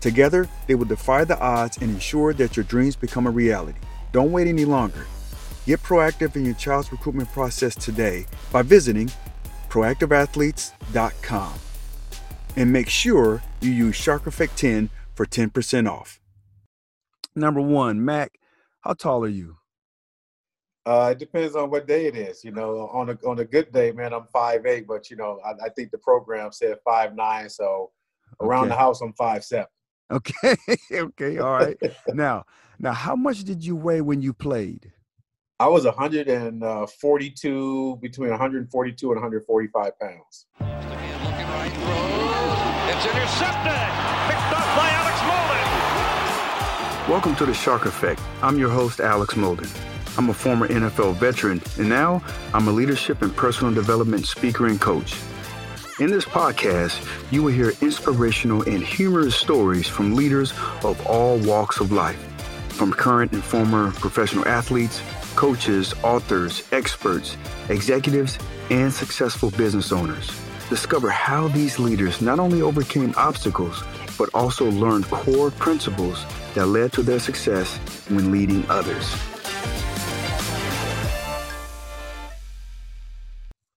Together, they will defy the odds and ensure that your dreams become a reality. Don't wait any longer. Get proactive in your child's recruitment process today by visiting proactiveathletes.com. And make sure you use Shark Effect 10 for 10% off. Number one, Mac, how tall are you? It depends on what day it is. You know, on a good day, man, I'm 5'8", but, you know, I think the program said 5'9", so around the house, I'm 5'7". Okay. Okay. All right. Now, how much did you weigh when you played? I was 142, between 142 and 145 pounds. Looking right, Rose. It's intercepted. Picked up by Alex Molden. Welcome to the Shark Effect. I'm your host, Alex Molden. I'm a former NFL veteran, and now I'm a leadership and personal development speaker and coach. In this podcast, you will hear inspirational and humorous stories from leaders of all walks of life, from current and former professional athletes, coaches, authors, experts, executives, and successful business owners. Discover how these leaders not only overcame obstacles, but also learned core principles that led to their success when leading others.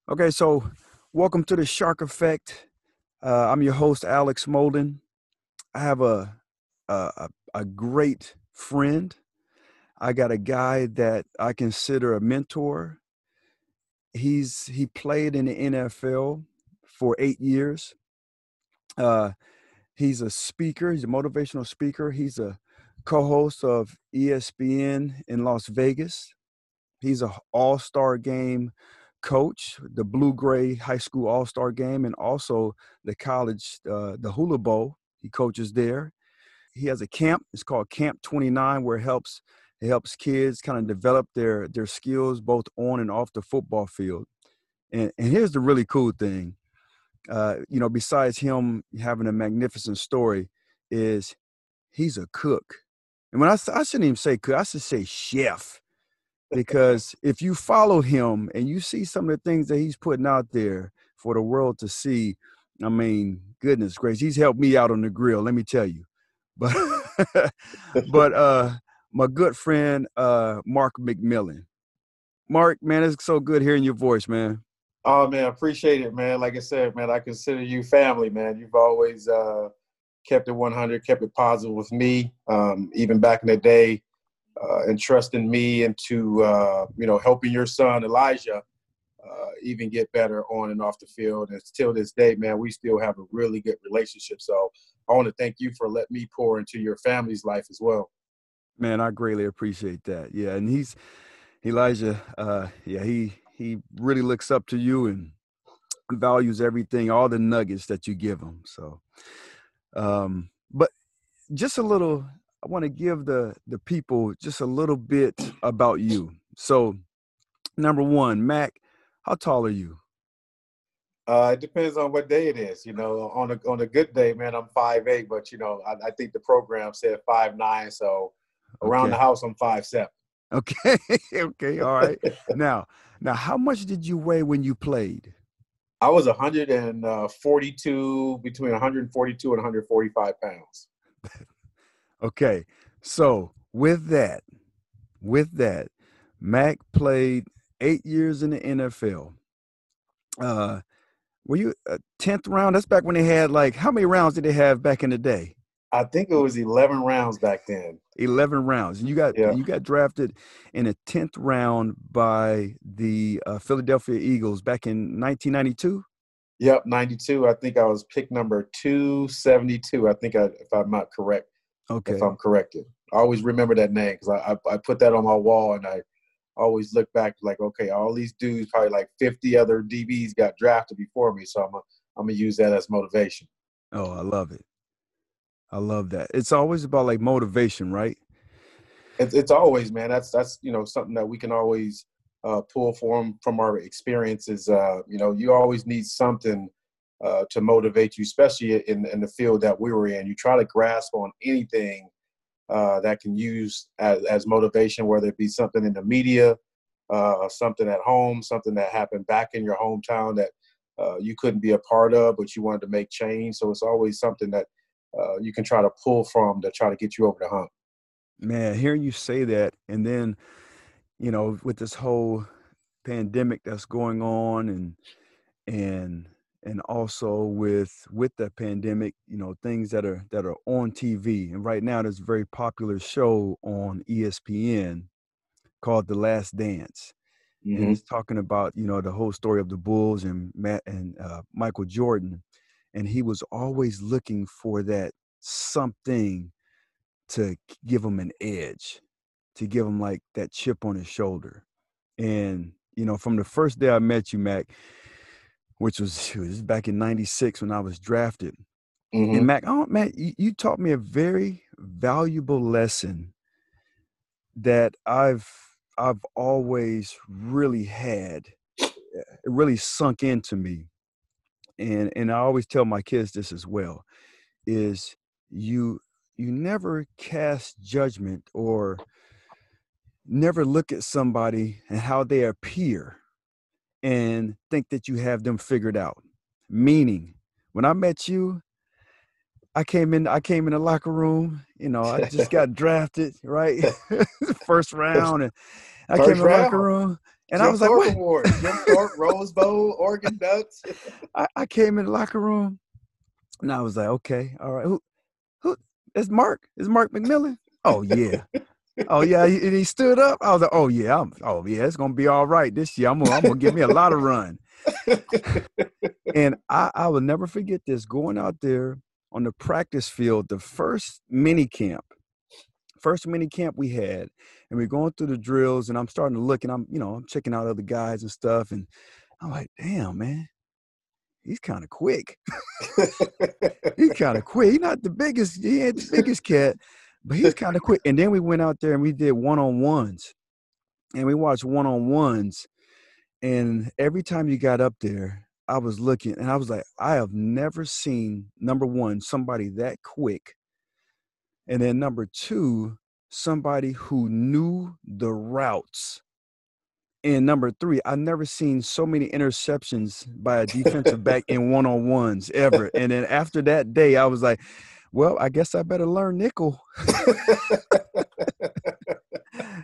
Okay, so welcome to the Shark Effect. I'm your host, Alex Molden. I have a great friend. I got a guy that I consider a mentor. He played in the NFL for 8 years. He's a speaker. He's a motivational speaker. He's a co-host of ESPN in Las Vegas. He's an All-Star Game coach, the Blue Gray High School All Star Game, and also the college, the Hula Bowl. He coaches there. He has a camp. It's called Camp 29, where it helps kids kind of develop their skills both on and off the football field. And here's the really cool thing, you know, besides him having a magnificent story, is he's a cook. And when I shouldn't even say cook, I should say chef. Because if you follow him and you see some of the things that he's putting out there for the world to see, I mean, goodness gracious, he's helped me out on the grill, let me tell you. But but my good friend, Mark McMillian. Mark, man, it's so good hearing your voice, man. Oh, man, appreciate it, man. Like I said, man, I consider you family, man. You've always kept it 100, kept it positive with me, even back in the day. Entrusting me into, you know, helping your son, Elijah, even get better on and off the field. And till this day, man, we still have a really good relationship. So I want to thank you for letting me pour into your family's life as well. Man, I greatly appreciate that. Yeah. And Elijah, he really looks up to you and values everything, all the nuggets that you give him. So, but just a little, I want to give the people just a little bit about you. So, number one, Mac, how tall are you? It depends on what day it is. You know, on a good day, man, I'm 5'8", but, you know, I think the program said 5'9", so around the house, I'm 5'7". Okay. Okay. All right. Now, how much did you weigh when you played? I was 142, between 142 and 145 pounds. Okay. So with that, Mac played 8 years in the NFL. Were you a 10th round? That's back when they had, like, how many rounds did they have back in the day? I think it was 11 rounds back then. 11 rounds. And you got drafted in the 10th round by the Philadelphia Eagles back in 1992? Yep, 92. I think I was pick number 272, I think, if I'm not correct. Okay. If I'm corrected. I always remember that name because I put that on my wall, and I always look back like, okay, all these dudes, probably like 50 other DBs got drafted before me, so I'm going to use that as motivation. Oh, I love it. I love that. It's always about, like, motivation, right? It's always, man. That's you know, something that we can always pull from our experiences. You know, you always need something to motivate you, especially in the field that we were in. You try to grasp on anything that can use as motivation, whether it be something in the media, something at home, something that happened back in your hometown that you couldn't be a part of, but you wanted to make change. So it's always something that you can try to pull from to try to get you over the hump. Man, hearing you say that, and then, you know, with this whole pandemic that's going on, and also with the pandemic, you know, things that are on TV. And right now there's a very popular show on ESPN called The Last Dance. Mm-hmm. And it's talking about, you know, the whole story of the Bulls and Matt and Michael Jordan. And he was always looking for that something to give him an edge, to give him, like, that chip on his shoulder. And, you know, from the first day I met you, Mac, which was back in 96 when I was drafted. Mm-hmm. And, Mac, you taught me a very valuable lesson that I've always really had. It really sunk into me. And I always tell my kids this as well, is you never cast judgment or never look at somebody and how they appear and think that you have them figured out. Meaning, when I met you, I came in the locker room, you know, I just got drafted, right? First round, and I came in the locker room. And Jim I was Thorpe like, what? Award. Jim Thorpe, Rose Bowl, Oregon Ducks. I came in the locker room, and I was like, okay, all right. Who? It's Mark. It's Mark McMillian. Oh, yeah. Oh, yeah. And he stood up. I was like, oh, yeah. It's going to be all right this year. I'm going to give me a lot of run. And I will never forget this, going out there on the practice field, the first mini camp we had, and we're going through the drills, and I'm starting to look, and I'm checking out other guys and stuff, and I'm like, damn, man, he's kind of quick. He's not the biggest. He ain't the biggest cat, but he's kind of quick. And then we went out there and we did one-on-ones, and we watched one-on-ones, and every time you got up there, I was looking, and I was like, I have never seen, number one, somebody that quick. And then number two, somebody who knew the routes. And number three, I've never seen so many interceptions by a defensive back in one-on-ones ever. And then after that day, I was like, well, I guess I better learn nickel.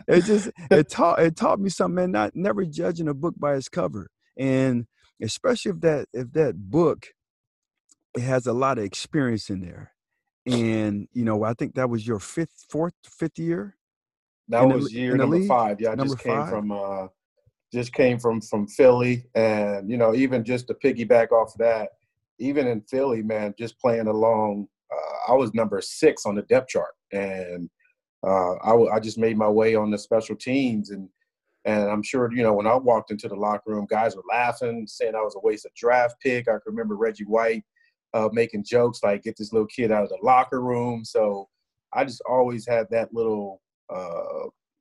It taught me something, man, never judging a book by its cover. And especially if that book, it has a lot of experience in there. And, you know, I think that was your fifth year. That was year number 5. Yeah, I just came from Philly. And, you know, even just to piggyback off of that, even in Philly, man, just playing along, I was number 6 on the depth chart. And I just made my way on the special teams. And I'm sure, you know, when I walked into the locker room, guys were laughing, saying I was a waste of draft pick. I can remember Reggie White making jokes like, get this little kid out of the locker room. So I just always had that little,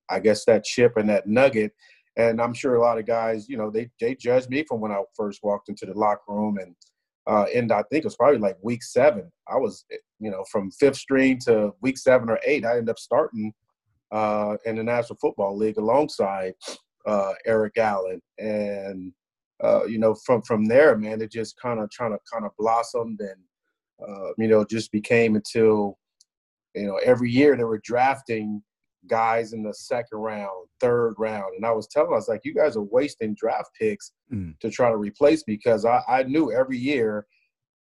I guess, that chip and that nugget. And I'm sure a lot of guys, you know, they judged me from when I first walked into the locker room. And I think it was probably like week 7. I was, you know, from 5th string to week 7 or 8, I ended up starting and the National Football League alongside Eric Allen. And, you know, from there, man, it just kind of blossomed and, you know, just became until, you know, every year they were drafting guys in the second round, third round. And I was telling them, I was like, you guys are wasting draft picks to try to replace, because I knew every year,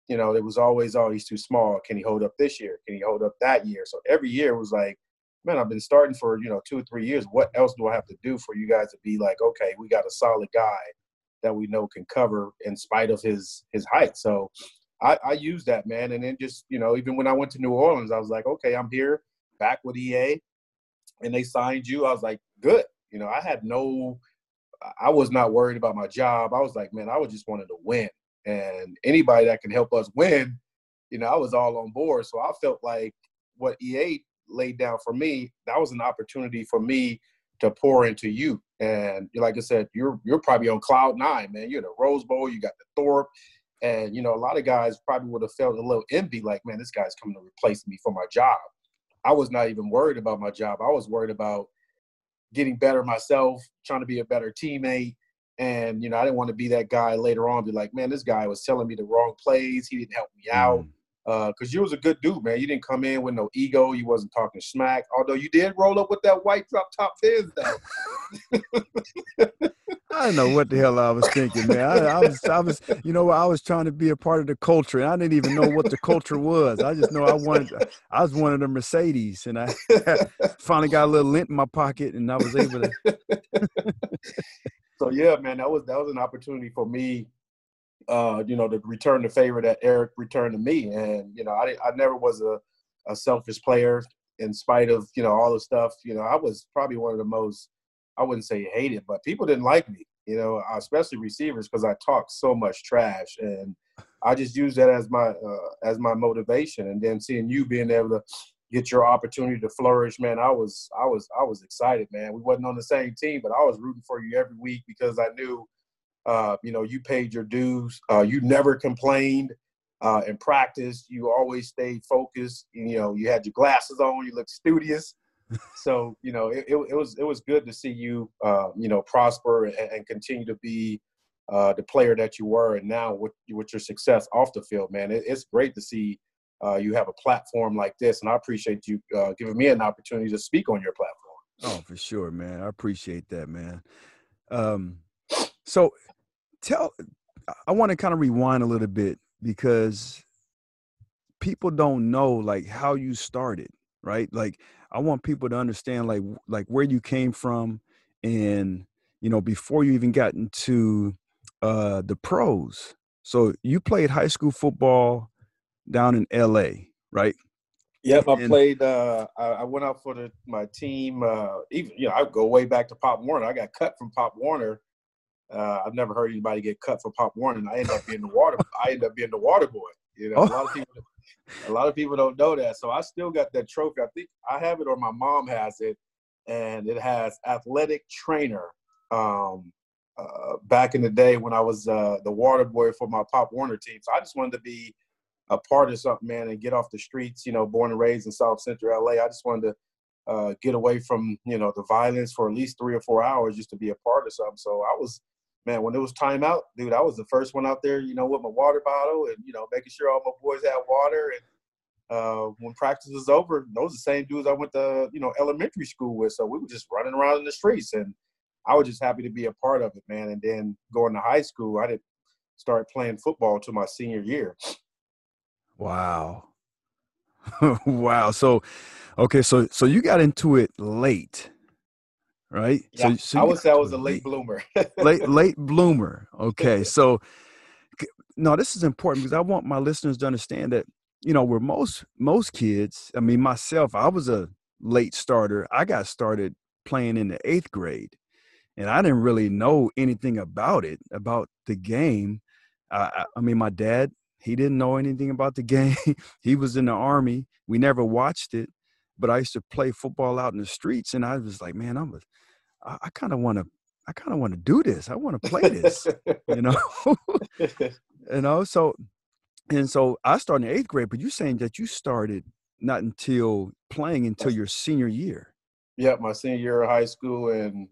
you know, it was always, oh, he's too small. Can he hold up this year? Can he hold up that year? So every year it was like, man, I've been starting for, you know, 2 or 3 years. What else do I have to do for you guys to be like, okay, we got a solid guy that we know can cover in spite of his height? So I used that, man. And then just, you know, even when I went to New Orleans, I was like, okay, I'm here back with EA. And they signed you. I was like, good. You know, I was not worried about my job. I was like, man, I just wanted to win. And anybody that can help us win, you know, I was all on board. So I felt like what EA laid down for me, that was an opportunity for me to pour into you. And like I said, you're probably on cloud nine, man. You're the Rose Bowl. You got the Thorpe. And, you know, a lot of guys probably would have felt a little envy, like, man, this guy's coming to replace me for my job. I was not even worried about my job. I was worried about getting better myself, trying to be a better teammate. And, you know, I didn't want to be that guy later on, be like, man, this guy was telling me the wrong plays. He didn't help me out. Because you was a good dude, man. You didn't come in with no ego. You wasn't talking smack. Although you did roll up with that white drop top fizz, though. I don't know what the hell I was thinking, man. I was, you know, I was trying to be a part of the culture, and I didn't even know what the culture was. I just know I was one of the Mercedes, and I finally got a little lint in my pocket, and I was able to. So yeah, man, that was an opportunity for me, you know, to return the favor that Eric returned to me, and you know, I never was a selfish player, in spite of, you know, all the stuff. You know, I was probably one of the most, I wouldn't say hated, but people didn't like me, you know, especially receivers, because I talked so much trash, and I just used that as my motivation. And then seeing you being able to get your opportunity to flourish, man, I was excited, man. We wasn't on the same team, but I was rooting for you every week, because I knew, you know, you paid your dues. You never complained in practice. You always stayed focused. You know, you had your glasses on. You looked studious. So, you know, it was good to see you, you know, prosper and continue to be the player that you were. And now with your success off the field, man, it's great to see you have a platform like this. And I appreciate you giving me an opportunity to speak on your platform. Oh, for sure, man. I appreciate that, man. So I want to kind of rewind a little bit, because people don't know, like, how you started, right? Like, I want people to understand, like where you came from, and, you know, before you even got into the pros. So you played high school football down in L.A., right? Yep, I played. I went out for my team. Even, you know, I go way back to Pop Warner. I got cut from Pop Warner. I've never heard anybody get cut for Pop Warner. And I ended up being the water boy. You know, a lot of people don't know that. So I still got that trophy. I think I have it, or my mom has it, and it has athletic trainer. Back in the day when I was the water boy for my Pop Warner team. So I just wanted to be a part of something, man, and get off the streets. You know, born and raised in South Central LA. I just wanted to get away from, you know, the violence for at least 3 or 4 hours, just to be a part of something. So I was, man, when it was time out, dude, I was the first one out there, you know, with my water bottle and, you know, making sure all my boys had water. And when practice was over, those are the same dudes I went to, you know, elementary school with. So we were just running around in the streets, and I was just happy to be a part of it, man. And then going to high school, I didn't start playing football until my senior year. Wow. Wow. So, okay. So you got into it late. Right? Yeah, so I would say I was a late bloomer. late bloomer. Okay. So, no, this is important, because I want my listeners to understand that, you know, where most kids, I mean, myself, I was a late starter. I got started playing in the 8th grade, and I didn't really know anything about it, about the game. I mean, my dad, he didn't know anything about the game. He was in the Army. We never watched it, but I used to play football out in the streets, and I was like, man, I kind of want to do this. I want to play this, you know. You know, so I started in 8th grade, but you're saying that you started not until your senior year. Yep, my senior year of high school, and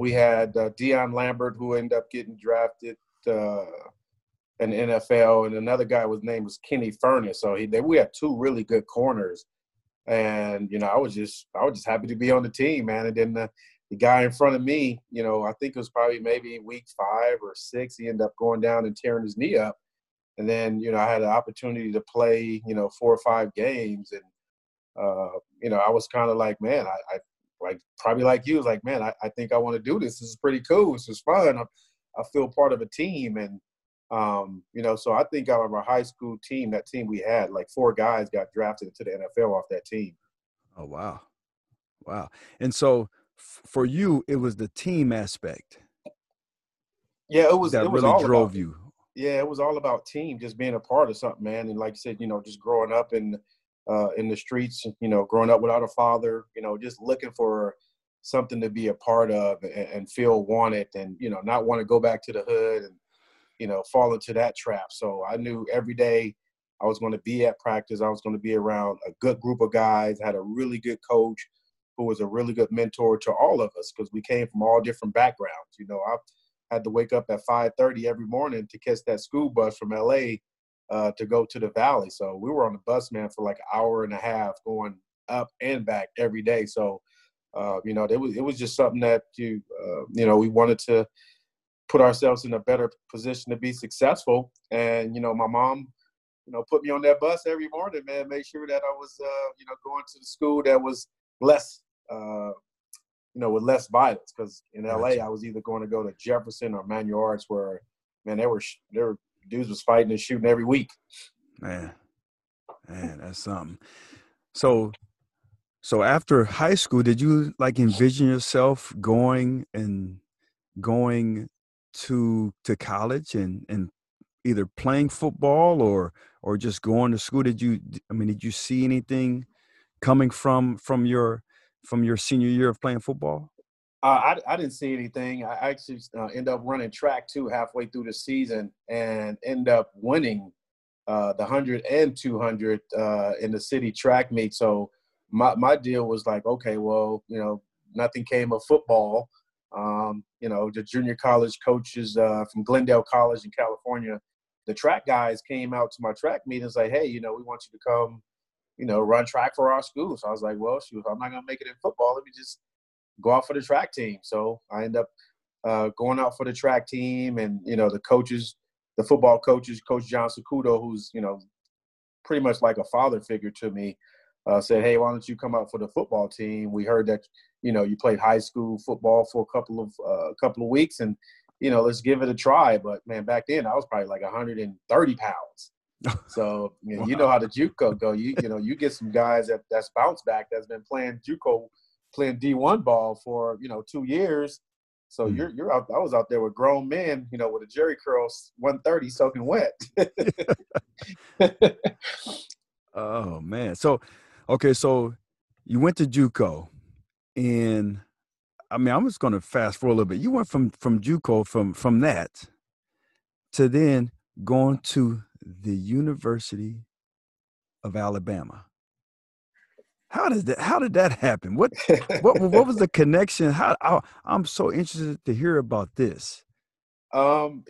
we had Deion Lambert, who ended up getting drafted in the NFL, and another guy was named was Kenny Furness. So we had two really good corners, and I was just happy to be on the team, man. And then the guy in front of me, I think it was probably maybe week 5 or 6, he ended up going down and tearing his knee up. And then, I had an opportunity to play, 4 or 5 games. And, I was kind of like, man, I like probably like you, like, man, I think I want to do this. This is pretty cool. This is fun. I feel part of a team. And, so I think out of our high school team, that team we had, like 4 guys got drafted into the NFL off that team. Oh, wow. Wow. And so for you, it was the team aspect. Yeah, it was. That really drove you. Yeah, it was all about team, just being a part of something, man. And like I said, just growing up in the streets, growing up without a father, just looking for something to be a part of and feel wanted and, not want to go back to the hood and, fall into that trap. So I knew every day I was going to be at practice. I was going to be around a good group of guys. I had a really good coach who was a really good mentor to all of us because we came from all different backgrounds. I had to wake up at 5:30 every morning to catch that school bus from L.A. To go to the Valley. So we were on the bus, man, for like an hour and a half going up and back every day. So, it was just something that, we wanted to put ourselves in a better position to be successful. And, my mom, put me on that bus every morning, man, made sure that I was, going to the school that was less with less violence, because in L.A. I was either going to go to Jefferson or Manual Arts, where, man, there were dudes was fighting and shooting every week. Man, that's something. So after high school, did you like envision yourself going to college and either playing football or just going to school? Did you see anything coming from your senior year of playing football? I didn't see anything. I actually ended up running track, too, halfway through the season and ended up winning the 100 and 200 in the city track meet. So my deal was like, okay, well, nothing came of football. The junior college coaches from Glendale College in California, the track guys came out to my track meet and say, hey, we want you to come, run track for our school. So I was like, well, shoot, I'm not going to make it in football. Let me just go out for the track team. So I ended up going out for the track team, and, the coaches, the football coaches, Coach John Secudo, who's, pretty much like a father figure to me, said, hey, why don't you come out for the football team? We heard that, you played high school football for a couple of weeks, and, let's give it a try. But, man, back then I was probably like 130 pounds. So you know how the JUCO go. You get some guys that's bounce back, that's been playing JUCO, playing D1 ball for 2 years. So you're out. I was out there with grown men, with a jerry curl, 130 soaking wet. Oh man! So okay, so you went to JUCO, and I mean I'm just going to fast forward a little bit. You went from JUCO from that to then going to the University of Alabama. How did that happen? What was the connection? I'm so interested to hear about this. In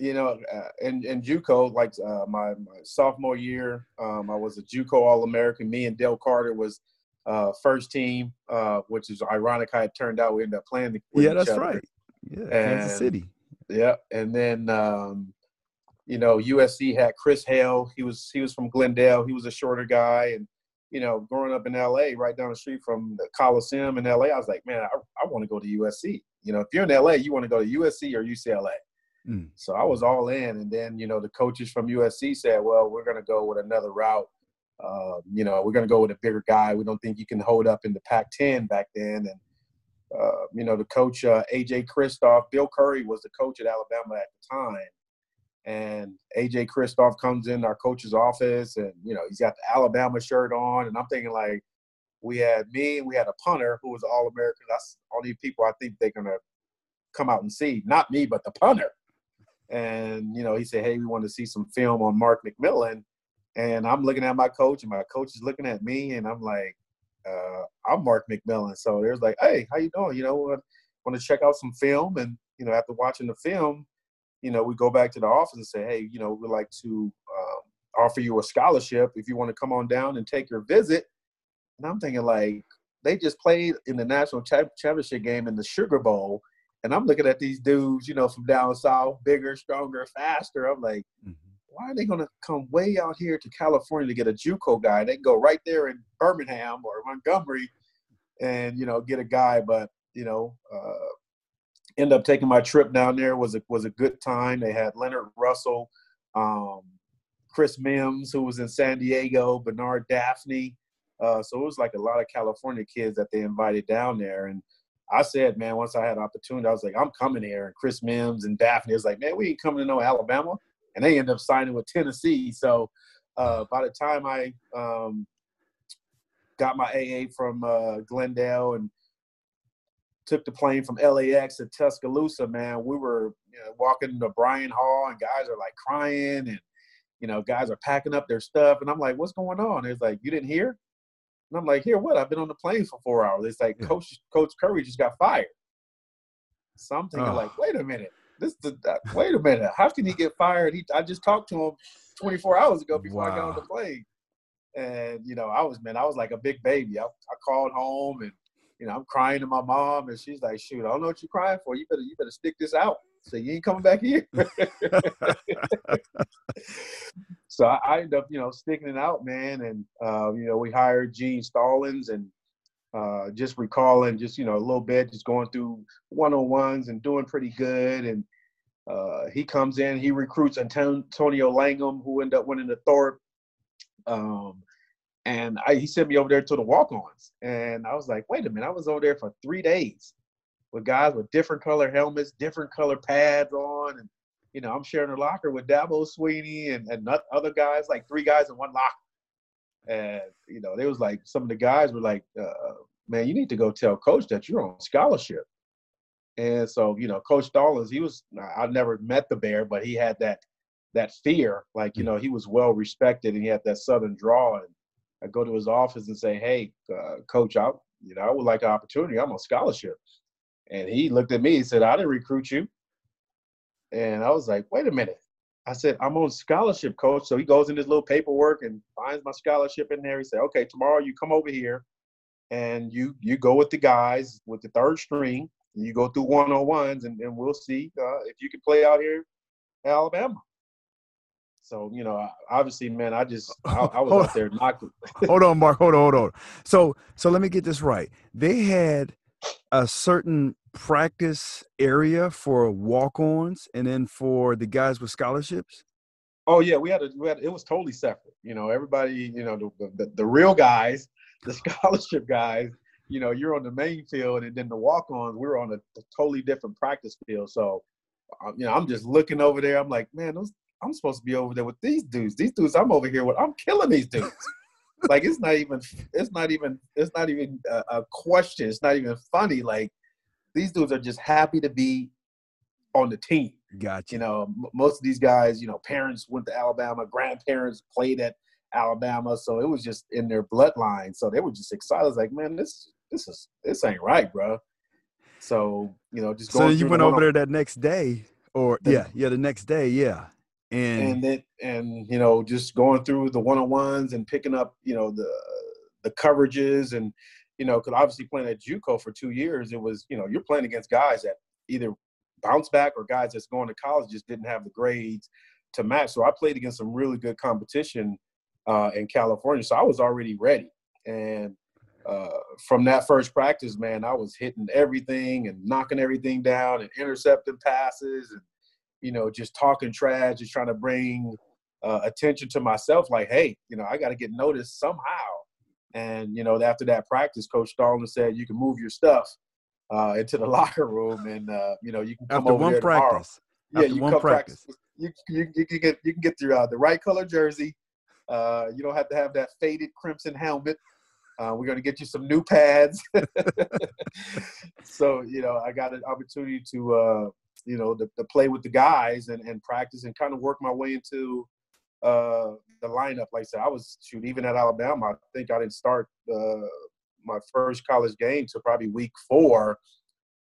JUCO, like my sophomore year, I was a JUCO All-American. Me and Dale Carter was first team, which is ironic how it turned out. We ended up playing with each other. Yeah, that's right. Yeah, Kansas City. Yeah, and then USC had Chris Hale. He was from Glendale. He was a shorter guy, and growing up in L.A., right down the street from the Coliseum in L.A., I was like, man, I want to go to USC. If you're in L.A., you want to go to USC or UCLA. So I was all in. And then, the coaches from USC said, well, we're going to go with another route. We're going to go with a bigger guy. We don't think you can hold up in the Pac-10 back then. And, the coach, A.J. Kristoff, Bill Curry was the coach at Alabama at the time. And A.J. Kristoff comes in our coach's office, and, he's got the Alabama shirt on. And I'm thinking, like, we had a punter who was an All-American. That's all these people I think they're going to come out and see. Not me, but the punter. And, he said, hey, we want to see some film on Mark McMillian. And I'm looking at my coach, and my coach is looking at me, and I'm like, I'm Mark McMillian. So there's like, hey, how you doing? You know, I want to check out some film. And, you know, after watching the film, you know, we go back to the office and say, hey, you know, we'd like to offer you a scholarship if you want to come on down and take your visit. And I'm thinking, like, they just played in the national championship game in the Sugar Bowl. And I'm looking at these dudes, you know, from down south, bigger, stronger, faster. I'm like, why are they going to come way out here to California to get a JUCO guy? They can go right there in Birmingham or Montgomery and, you know, get a guy. But, you know, end up taking my trip down there. Was a good time. They had Leonard Russell, Chris Mims, who was in San Diego, Bernard Daphne. So it was like a lot of California kids that they invited down there. And I said, man, once I had opportunity, I was like, I'm coming here. And Chris Mims and Daphne was like, man, we ain't coming to no Alabama. And they ended up signing with Tennessee. So by the time I got my AA from Glendale and took the plane from LAX to Tuscaloosa, man, we were walking into Bryan Hall and guys are like crying and, you know, guys are packing up their stuff. And I'm like, what's going on? It's like, you didn't hear? And I'm like, here, what? I've been on the plane for 4 hours. It's like, Coach Curry just got fired. So I'm thinking like, wait a minute. Wait a minute. How can he get fired? I just talked to him 24 hours ago before I got on the plane. And, you know, I was like a big baby. I called home and, you know, I'm crying to my mom. And she's like, shoot, I don't know what you're crying for. You better stick this out. So you ain't coming back here. So I ended up, you know, sticking it out, man. And, you know, we hired Gene Stallings and just recalling just, you know, a little bit, just going through one-on-ones and doing pretty good. And he comes in, he recruits Antonio Langham, who ended up winning the Thorpe. And he sent me over there to the walk-ons. And I was like, wait a minute, I was over there for 3 days with guys with different color helmets, different color pads on. And, you know, I'm sharing a locker with Dabo Sweeney and other guys, like 3 guys in one locker. And, you know, they was like, some of the guys were like, man, you need to go tell Coach that you're on scholarship. And so, you know, Coach Stallings, I've never met the Bear, but he had that fear. Like, you know, he was well respected and he had that Southern draw. And I go to his office and say, hey, Coach, I would like an opportunity. I'm on scholarship. And he looked at me and said, I didn't recruit you. And I was like, wait a minute. I said, I'm on scholarship, Coach. So he goes in his little paperwork and finds my scholarship in there. He said, okay, tomorrow you come over here and you go with the guys with the third string. And you go through one-on-ones and we'll see if you can play out here in Alabama. So, you know, obviously, man, I was out there knocking. Hold on, Mark. Hold on. So let me get this right. They had a certain practice area for walk-ons and then for the guys with scholarships? Oh yeah, we had it was totally separate. You know, everybody, you know, the real guys, the scholarship guys, you know, you're on the main field, and then the walk-ons, we're on a totally different practice field. So, you know, I'm just looking over there. I'm like, man, I'm supposed to be over there with these dudes. These dudes I'm over here with, I'm killing these dudes. Like, it's not even a question. It's not even funny. Like, these dudes are just happy to be on the team. Gotcha. You know, most of these guys, you know, parents went to Alabama, grandparents played at Alabama, so it was just in their bloodline. So they were just excited. I was like, man, this ain't right, bro. So, you know, just going. So you went over there that next day, or the next day, yeah. And then you know, just going through the one-on-ones and picking up, you know, the coverages and. You know, because obviously playing at JUCO for 2 years, it was, you know, you're playing against guys that either bounce back or guys that's going to college just didn't have the grades to match. So I played against some really good competition in California. So I was already ready. And from that first practice, man, I was hitting everything and knocking everything down and intercepting passes and, you know, just talking trash, just trying to bring attention to myself. Like, hey, you know, I got to get noticed somehow. And, you know, after that practice, Coach Stallman said, you can move your stuff into the locker room and, you know, you can come over there tomorrow. Yeah, you can come practice. You can get the right color jersey. You don't have to have that faded crimson helmet. We're going to get you some new pads. So, you know, I got an opportunity to, you know, to play with the guys and practice and kind of work my way into the lineup. Like I said, I was even at Alabama, I think I didn't start my first college game to probably week four,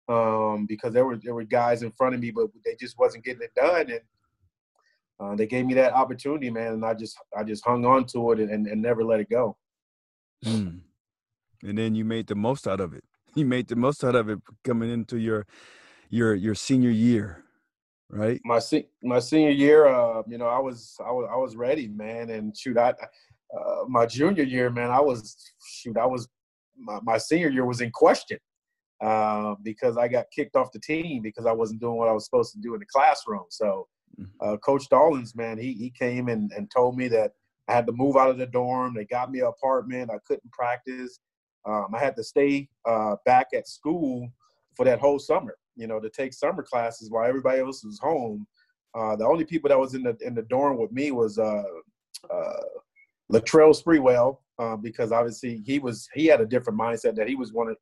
because there were guys in front of me, but they just wasn't getting it done. And they gave me that opportunity, man, and I just hung on to it and never let it go. Mm. And then you made the most out of it. You made the most out of it coming into your senior year, right? My senior year, you know, I was ready, man. And shoot, my junior year, man, my senior year was in question because I got kicked off the team because I wasn't doing what I was supposed to do in the classroom. So Coach Dollins, man, he came and told me that I had to move out of the dorm. They got me an apartment. I couldn't practice. I had to stay back at school for that whole summer, you know, to take summer classes while everybody else was home. The only people that was in the dorm with me was Latrell Sprewell, because obviously he had a different mindset that he wanted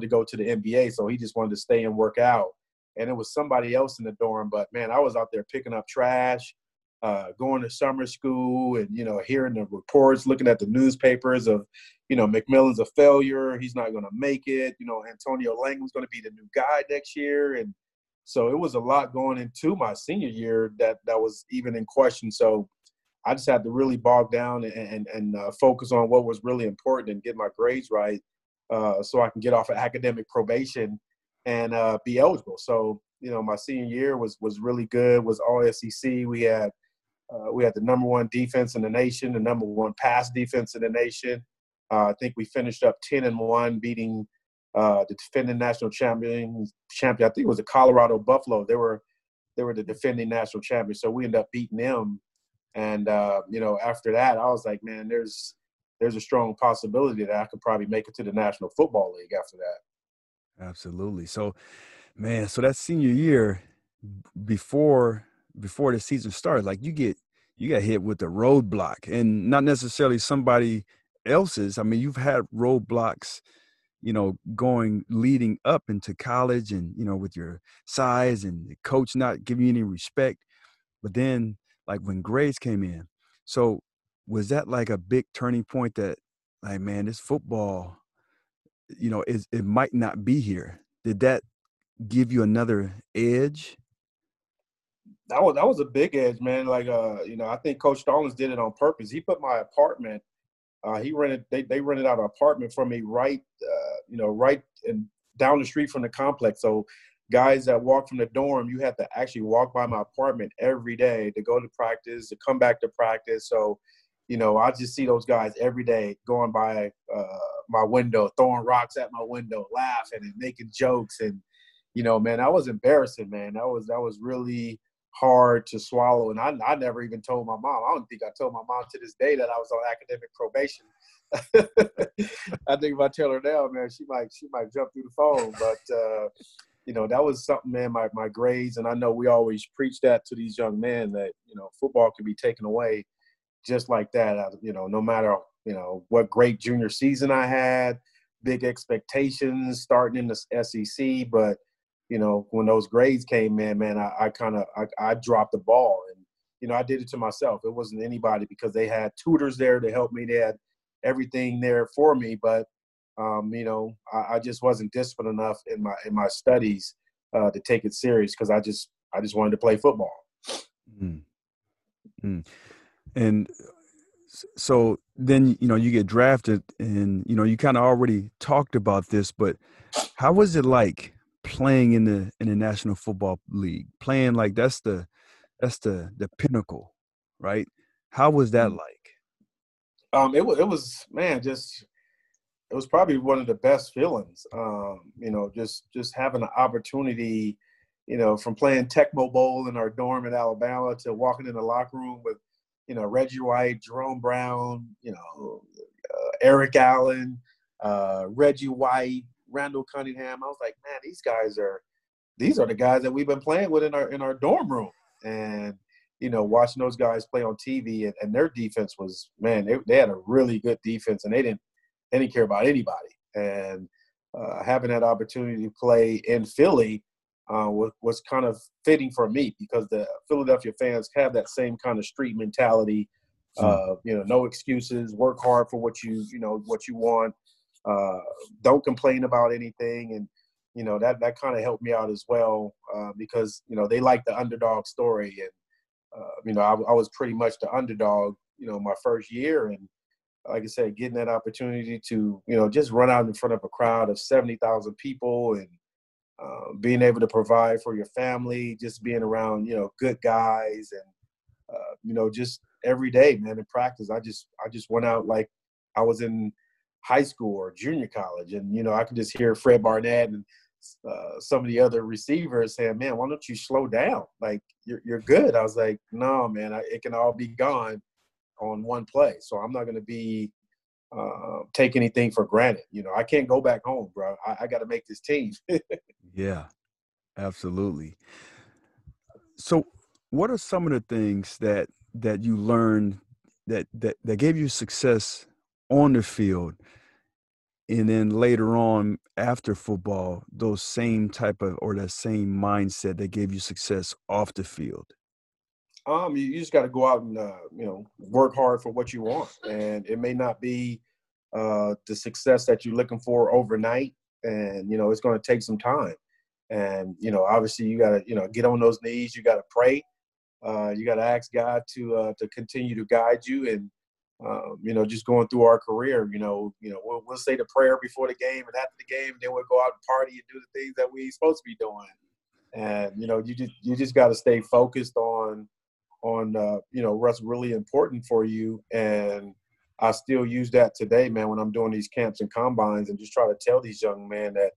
to go to the NBA, so he just wanted to stay and work out. And it was somebody else in the dorm, but man, I was out there picking up trash, going to summer school, and you know, hearing the reports, looking at the newspapers of, you know, McMillian's a failure, he's not going to make it, you know, Antonio Langham's going to be the new guy next year. And so it was a lot going into my senior year that was even in question. So I just had to really bog down and focus on what was really important and get my grades right, so I can get off of academic probation and be eligible. So, you know, my senior year was really good, was all SEC. We had the number one defense in the nation, the number one pass defense in the nation. I think we finished up 10-1, beating the defending national champion. I think it was the Colorado Buffalo. They were the defending national champion. So we ended up beating them. And, you know, after that, I was like, man, there's a strong possibility that I could probably make it to the National Football League after that. Absolutely. So, man, so that senior year before the season started, like you got hit with a roadblock, and not necessarily somebody else's. I mean, you've had roadblocks, you know, going leading up into college, and, you know, with your size and the coach not giving you any respect, but then like when grades came in. So was that like a big turning point that, like, man, this football, you know, it might not be here? Did that give you another edge? That was a big edge, man. Like, you know, I think Coach Dollins did it on purpose. He put my apartment. They rented out an apartment for me right and down the street from the complex. So guys that walked from the dorm, you had to actually walk by my apartment every day to go to practice, to come back to practice. So, you know, I just see those guys every day going by my window, throwing rocks at my window, laughing and making jokes. And, you know, man, that was embarrassing, man. That was really hard to swallow. And I never even told my mom. I don't think I told my mom to this day that I was on academic probation. I think if I tell her now, man, she might jump through the phone. But, you know, that was something, man, my grades. And I know we always preach that to these young men that, you know, football could be taken away just like that. You know, no matter, you know, what great junior season I had, big expectations starting in the SEC. But, you know, when those grades came in, man, I dropped the ball. And, you know, I did it to myself. It wasn't anybody, because they had tutors there to help me. They had everything there for me. But, you know, I just wasn't disciplined enough in my studies to take it serious, because I just wanted to play football. Mm-hmm. And so then, you know, you get drafted, and, you know, you kind of already talked about this, but how was it like playing in the National Football League? Playing like that's the pinnacle, right? How was that like? It was man, just. It was probably one of the best feelings, you know, just having an opportunity, you know, from playing Tecmo Bowl in our dorm in Alabama to walking in the locker room with, you know, Reggie White, Jerome Brown, you know, Eric Allen, Reggie White, Randall Cunningham. I was like, man, these are the guys that we've been playing with in our dorm room. And, you know, watching those guys play on TV, and their defense was, man, they had a really good defense, and they didn't care about anybody. And having that opportunity to play in Philly was kind of fitting for me, because the Philadelphia fans have that same kind of street mentality, you know, no excuses, work hard for what you want. Don't complain about anything. And, you know, that kind of helped me out as well, because, you know, they like the underdog story. And, you know, I was pretty much the underdog, you know, my first year. And like I said, getting that opportunity to, you know, just run out in front of a crowd of 70,000 people and being able to provide for your family, just being around, you know, good guys and, you know, just every day, man, in practice, I just went out like I was in high school or junior college. And, you know, I could just hear Fred Barnett and some of the other receivers saying, man, why don't you slow down? Like, you're good. I was like, no, man, it can all be gone on one play. So I'm not going to be take anything for granted. You know, I can't go back home, bro. I got to make this team. Yeah, absolutely. So what are some of the things that you learned that gave you success on the field, and then later on after football, those same type of, or that same mindset that gave you success off the field? You just got to go out and, you know, work hard for what you want. And it may not be the success that you're looking for overnight. And, you know, it's going to take some time. And, you know, obviously you got to, you know, get on those knees. You got to pray. You got to ask God to continue to guide you. And, you know, just going through our career, you know, we'll say the prayer before the game and after the game, and then we'll go out and party and do the things that we ain't supposed to be doing. And, you know, you just got to stay focused on you know, what's really important for you. And I still use that today, man, when I'm doing these camps and combines, and just try to tell these young men that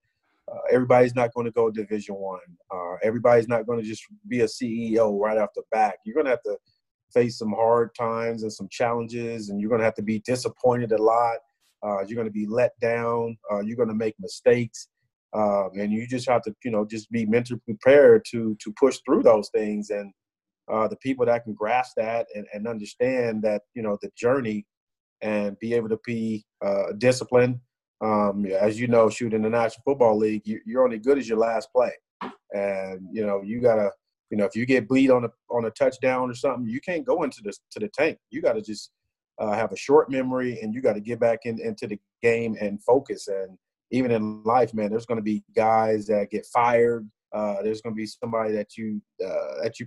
everybody's not going to go Division I. Everybody's not going to just be a CEO right off the bat. You're going to have to face some hard times and some challenges, and you're going to have to be disappointed a lot. You're going to be let down. You're going to make mistakes. And you just have to, you know, just be mentally prepared to push through those things. And the people that can grasp that and understand that, you know, the journey, and be able to be disciplined. As you know, shoot, in the National Football League, you're only good as your last play. And, you know, you got to, you know, if you get bleed on a touchdown or something, you can't go into the tank. You got to just have a short memory, and you got to get back into the game and focus. And even in life, man, there's going to be guys that get fired. There's going to be somebody that you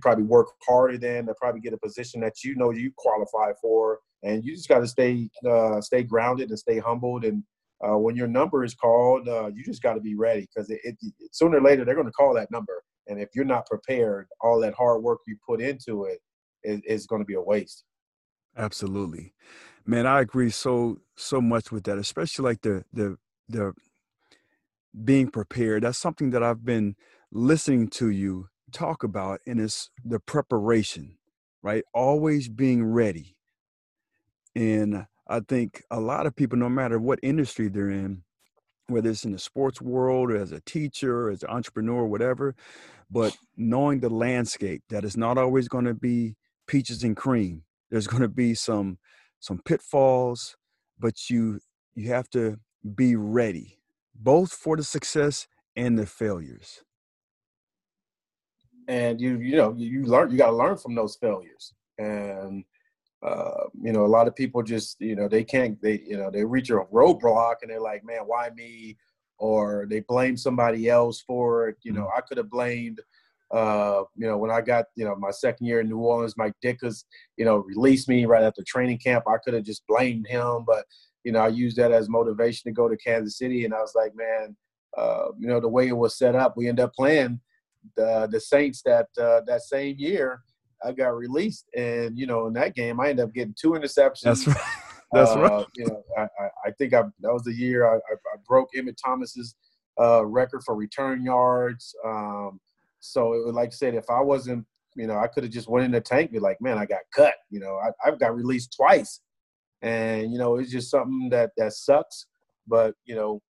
probably work harder than, that probably get a position that you know you qualify for, and you just got to stay grounded and stay humbled. And when your number is called, you just got to be ready, because it sooner or later they're going to call that number. And if you're not prepared, all that hard work you put into it is going to be a waste. Absolutely, man. I agree so much with that, especially like the being prepared. That's something that I've been listening to you talk about, and it's the preparation, right? Always being ready. And I think a lot of people, no matter what industry they're in, whether it's in the sports world or as a teacher or as an entrepreneur or whatever, but knowing the landscape, that it's not always going to be peaches and cream. There's going to be some pitfalls, but you have to be ready, both for the success and the failures. And you got to learn from those failures. And you know, a lot of people just, you know, they reach a roadblock and they're like, man, why me? Or they blame somebody else for it. You know, I could have blamed, you know, when I got, you know, my second year in New Orleans, Mike Dickus, you know, released me right after training camp. I could have just blamed him, but, you know, I used that as motivation to go to Kansas City. And I was like, man, you know, the way it was set up, we end up playing the Saints that same year. I got released, and, you know, in that game, I ended up getting 2 interceptions. That's right. That's right. You know, I think that was the year I broke Emmett Thomas's record for return yards. So it was, like I said, if I wasn't, you know, I could have just went in the tank, be like, man, I got cut. You know, I've got released twice, and, you know, it's just something that sucks. But, you know,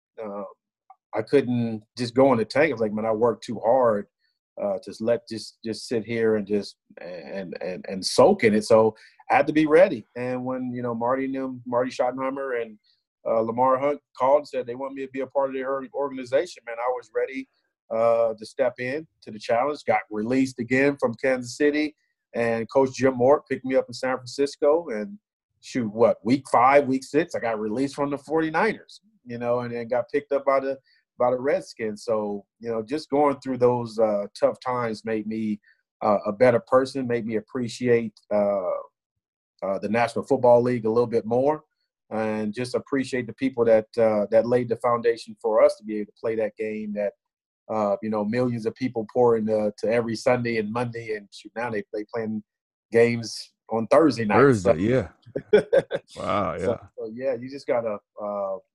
I couldn't just go in the tank. I was like, man, I worked too hard. Just sit here and just and soak in it. So I had to be ready. And when, you know, Marty Schottenheimer and Lamar Hunt called and said they want me to be a part of their organization, man, I was ready to step in to the challenge. Got released again from Kansas City, and Coach Jim Moore picked me up in San Francisco. And shoot, what, week 5, week 6, I got released from the 49ers. you know, and got picked up by the Redskins. So, you know, just going through those tough times made me a better person, made me appreciate the National Football League a little bit more, and just appreciate the people that laid the foundation for us to be able to play that game that, you know, millions of people pour into every Sunday and Monday, and shoot, now they playing games on Thursday night. Thursday, so. Yeah. Wow, yeah. So, yeah, you just got to,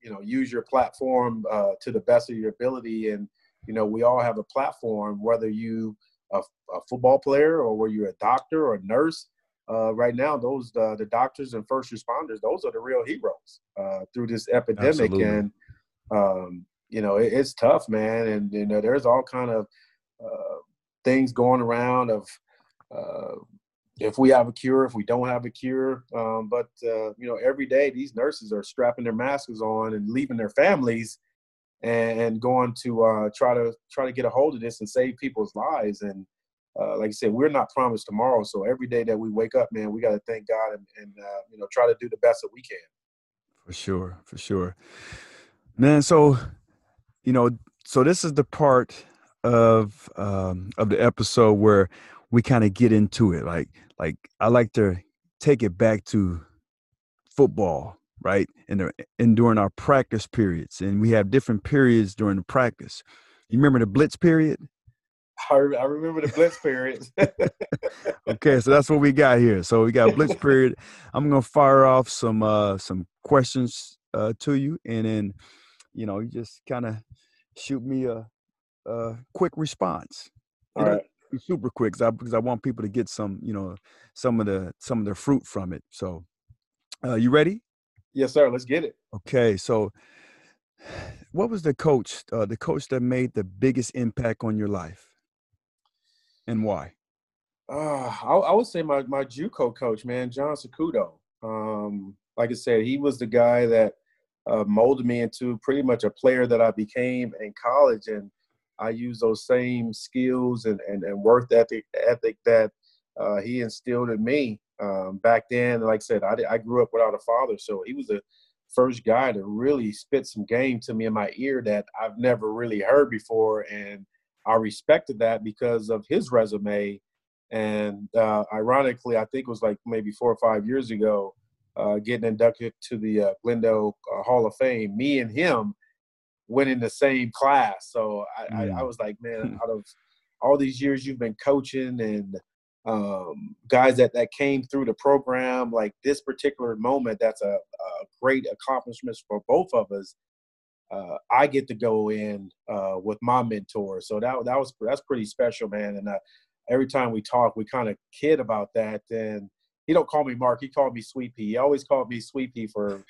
you know, use your platform to the best of your ability. And, you know, we all have a platform, whether you a football player or whether you're a doctor or a nurse. Right now, those the doctors and first responders, those are the real heroes through this epidemic. Absolutely. And, you know, it's tough, man. And, you know, there's all kind of things going around of if we have a cure, if we don't have a cure. But, you know, every day these nurses are strapping their masks on and leaving their families and going to try to get a hold of this and save people's lives. And like I said, we're not promised tomorrow. So every day that we wake up, man, we got to thank God and you know, try to do the best that we can. For sure. Man, so, you know, so this is the part of the episode where we kind of get into it. Like I like to take it back to football, right? And during our practice periods, and we have different periods during the practice. You remember the blitz period? I remember the blitz period. Okay, so that's what we got here. So we got blitz period. I'm gonna fire off some questions to you, and then, you know, you just kind of shoot me a quick response. All right. Be super quick, because I want people to get some, you know, some of the fruit from it. So, you ready? Yes, sir. Let's get it. Okay, so. What was the coach that made the biggest impact on your life, and why? I would say my JUCO coach, man, John Secudo. Like I said, he was the guy that molded me into pretty much a player that I became in college, and I use those same skills and work ethic that he instilled in me. Back then, like I said, I grew up without a father, so he was the first guy to really spit some game to me in my ear that I've never really heard before. And I respected that because of his resume. And ironically, I think it was like maybe 4 or 5 years ago, getting inducted to the Glendale Hall of Fame, me and him went in the same class. So I was like, man, out of all these years you've been coaching and guys that came through the program, like this particular moment, that's a great accomplishment for both of us. I get to go in with my mentor, so that's pretty special, man. And every time we talk, we kind of kid about that. And he don't call me Mark; he called me Sweet Pea. He always called me Sweet Pea for,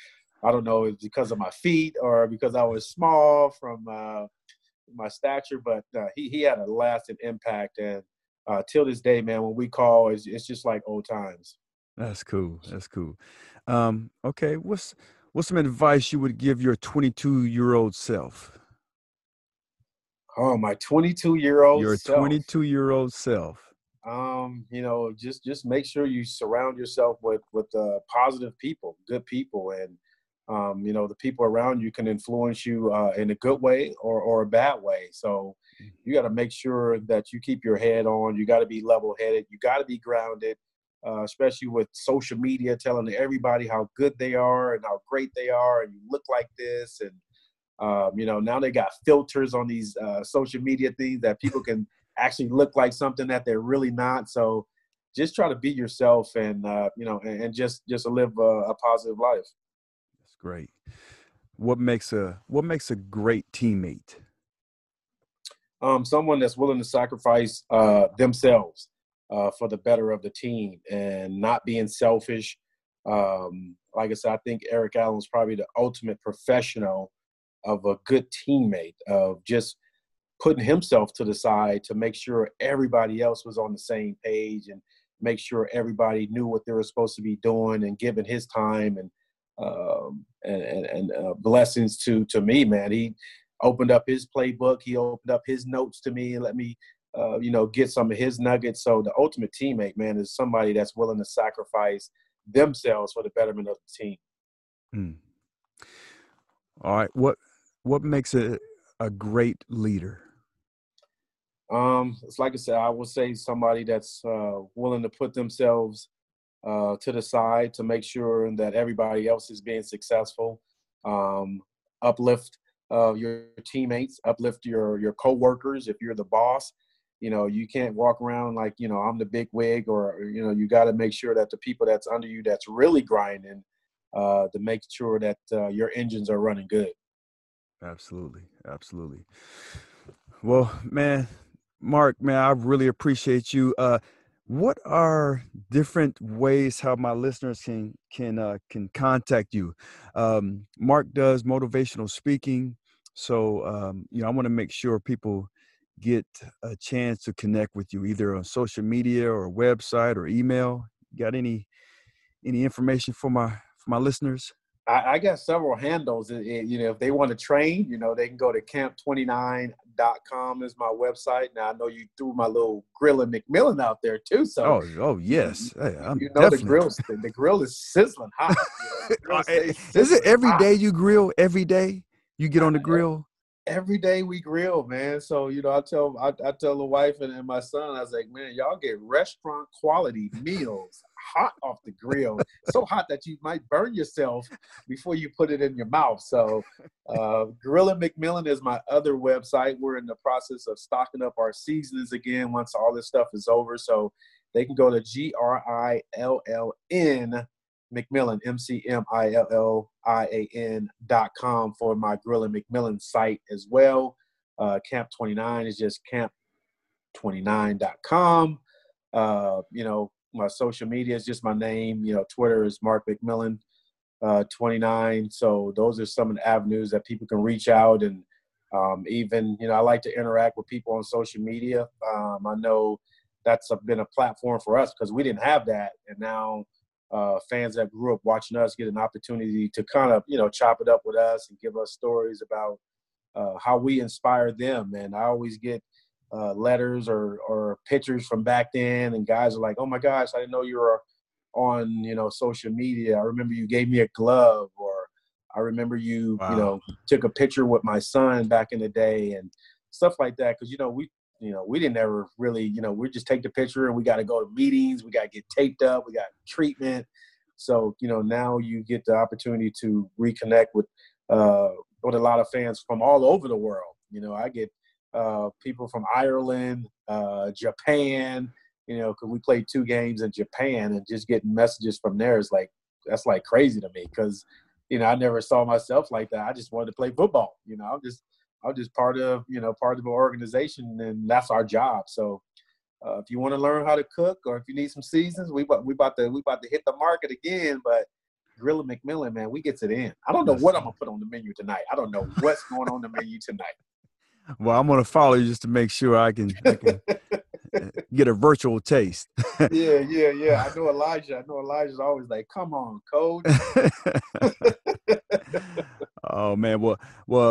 I don't know, it's because of my feet or because I was small from my stature. But he had a lasting impact, and till this day, man, when we call, it's just like old times. That's cool. Okay, what's some advice you would give your 22-year-old self? Oh, my 22-year-old self. Your 22-year-old self. You know, just make sure you surround yourself with positive people, good people, and you know, the people around you can influence you in a good way or a bad way. So you got to make sure that you keep your head on. You got to be level-headed. You got to be grounded. Especially with social media telling everybody how good they are and how great they are, and you look like this, and you know, now they got filters on these social media things that people can actually look like something that they're really not. So just try to be yourself, and you know, and just live a positive life. That's great. What makes a great teammate? Someone that's willing to sacrifice themselves for the better of the team, and not being selfish. Like I said, I think Eric Allen is probably the ultimate professional of a good teammate, of just putting himself to the side to make sure everybody else was on the same page and make sure everybody knew what they were supposed to be doing, and giving his time and blessings to me, man. He opened up his playbook. He opened up his notes to me and let me you know, get some of his nuggets. So the ultimate teammate, man, is somebody that's willing to sacrifice themselves for the betterment of the team. All right. What makes a great leader? It's like I said, I would say somebody that's willing to put themselves to the side to make sure that everybody else is being successful. Uplift your teammates, uplift your coworkers. If you're the boss, you know, you can't walk around like, you know, I'm the big wig, or, you know, you got to make sure that the people that's under you that's really grinding to make sure that your engines are running good. Absolutely. Absolutely. Well, man, Mark, man, I really appreciate you. What are different ways how my listeners can contact you? Mark does motivational speaking. So, you know, I want to make sure people get a chance to connect with you either on social media or website or email. Got any information for my listeners? I got several handles. You know, if they want to train, you know, they can go to camp29.com is my website. Now, I know you threw my little Grillin' McMillian out there too. So, oh yes, hey, you know, definitely. The grill is sizzling hot. You know, is it every day you grill? Every day you get on the grill? Every day we grill, man. So, you know, I tell the wife and my son, I was like, man, y'all get restaurant quality meals hot off the grill. So hot that you might burn yourself before you put it in your mouth. So Grillin' McMillian is my other website. We're in the process of stocking up our seasonings again once all this stuff is over. So they can go to Grillin McMillian, McMillian.com for my Grillin' McMillian site as well. Camp 29 is just camp29.com. You know, my social media is just my name. You know, Twitter is Mark McMillian 29. So those are some of the avenues that people can reach out. And even, you know, I like to interact with people on social media. I know that's been a platform for us because we didn't have that. And now, fans that grew up watching us get an opportunity to kind of, you know, chop it up with us and give us stories about how we inspire them. And I always get letters or pictures from back then, and guys are like, oh my gosh, I didn't know you were on, you know, social media. I remember you gave me a glove, or I remember you, wow, you know, took a picture with my son back in the day and stuff like that. Cause, you know, we didn't ever really, you know, we just take the picture and we got to go to meetings. We got to get taped up. We got treatment. So, you know, now you get the opportunity to reconnect with a lot of fans from all over the world. You know, I get people from Ireland, Japan, you know, because we played 2 games in Japan, and just getting messages from there is like, that's like crazy to me because, you know, I never saw myself like that. I just wanted to play football. You know, I'm just part of an organization, and that's our job. So if you want to learn how to cook, or if you need some seasons, we about to hit the market again. But Grillin' McMillian, man, we gets it in. I don't know what I'm going to put on the menu tonight. I don't know what's going on the menu tonight. Well, I'm going to follow you just to make sure I can get a virtual taste. Yeah. I know Elijah. Elijah's always like, come on, coach. Oh, man. Well,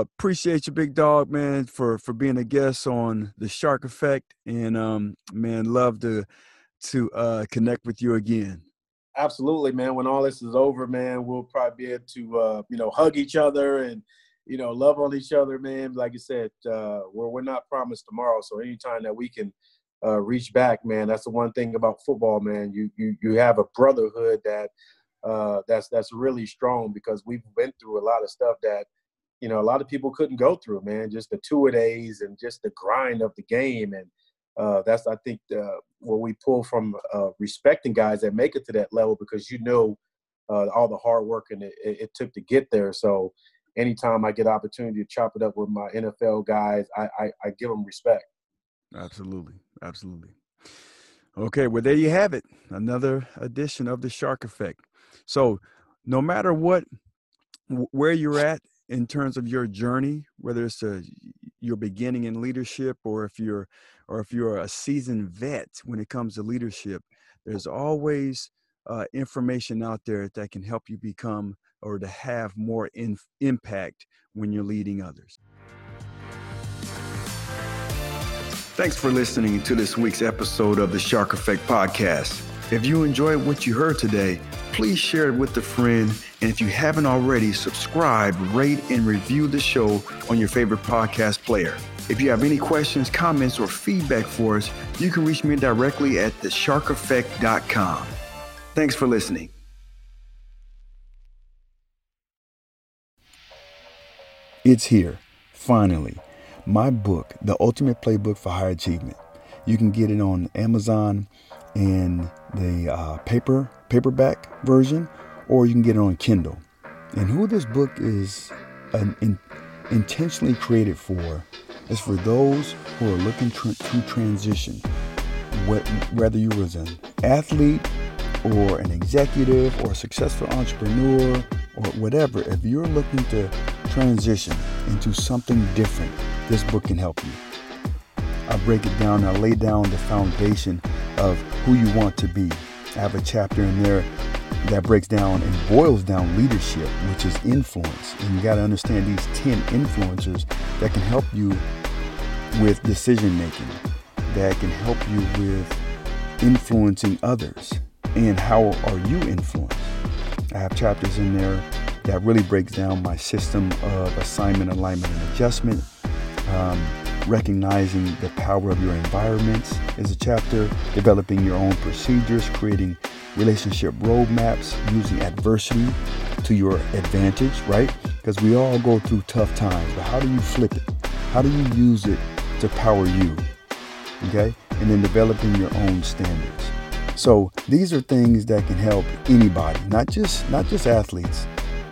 appreciate you, big dog, man, for being a guest on the Shark Effect. And, man, love to connect with you again. Absolutely, man. When all this is over, man, we'll probably be able to, you know, hug each other and, you know, love on each other, man. Like you said, we're not promised tomorrow. So anytime that we can reach back, man, that's the one thing about football, man. You have a brotherhood that's really strong, because we've been through a lot of stuff that, you know, a lot of people couldn't go through, man, just the 2-a-days and just the grind of the game. And that's, I think, what we pull from respecting guys that make it to that level, because, you know, all the hard work and it took to get there. So anytime I get an opportunity to chop it up with my NFL guys, I give them respect. Absolutely. Absolutely. Okay. Well, there you have it. Another edition of the Shark Effect. So no matter what, where you're at in terms of your journey, whether it's your beginning in leadership, or if you're a seasoned vet when it comes to leadership, there's always information out there that can help you become, or to have more impact when you're leading others. Thanks for listening to this week's episode of the Shark Effect Podcast. If you enjoyed what you heard today, please share it with a friend. And if you haven't already, subscribe, rate, and review the show on your favorite podcast player. If you have any questions, comments, or feedback for us, you can reach me directly at thesharkeffect.com. Thanks for listening. It's here, finally. My book, The Ultimate Playbook for Higher Achievement. You can get it on Amazon in the paperback version, or you can get it on Kindle. And who this book is intentionally created for is for those who are looking to transition, whether you was an athlete or an executive or a successful entrepreneur or whatever. If you're looking to transition into something different, this book can help you. I break it down. I lay down the foundation of who you want to be. I have a chapter in there that breaks down and boils down leadership, which is influence. And you got to understand these 10 influencers that can help you with decision making, that can help you with influencing others, and how are you influenced. I have chapters in there that really breaks down my system of assignment, alignment, and adjustment. Recognizing the power of your environments is a chapter. Developing your own procedures, creating relationship roadmaps, using adversity to your advantage, right? Because we all go through tough times, but how do you flip it? How do you use it to power you? Okay? And then developing your own standards. So these are things that can help anybody, not just athletes.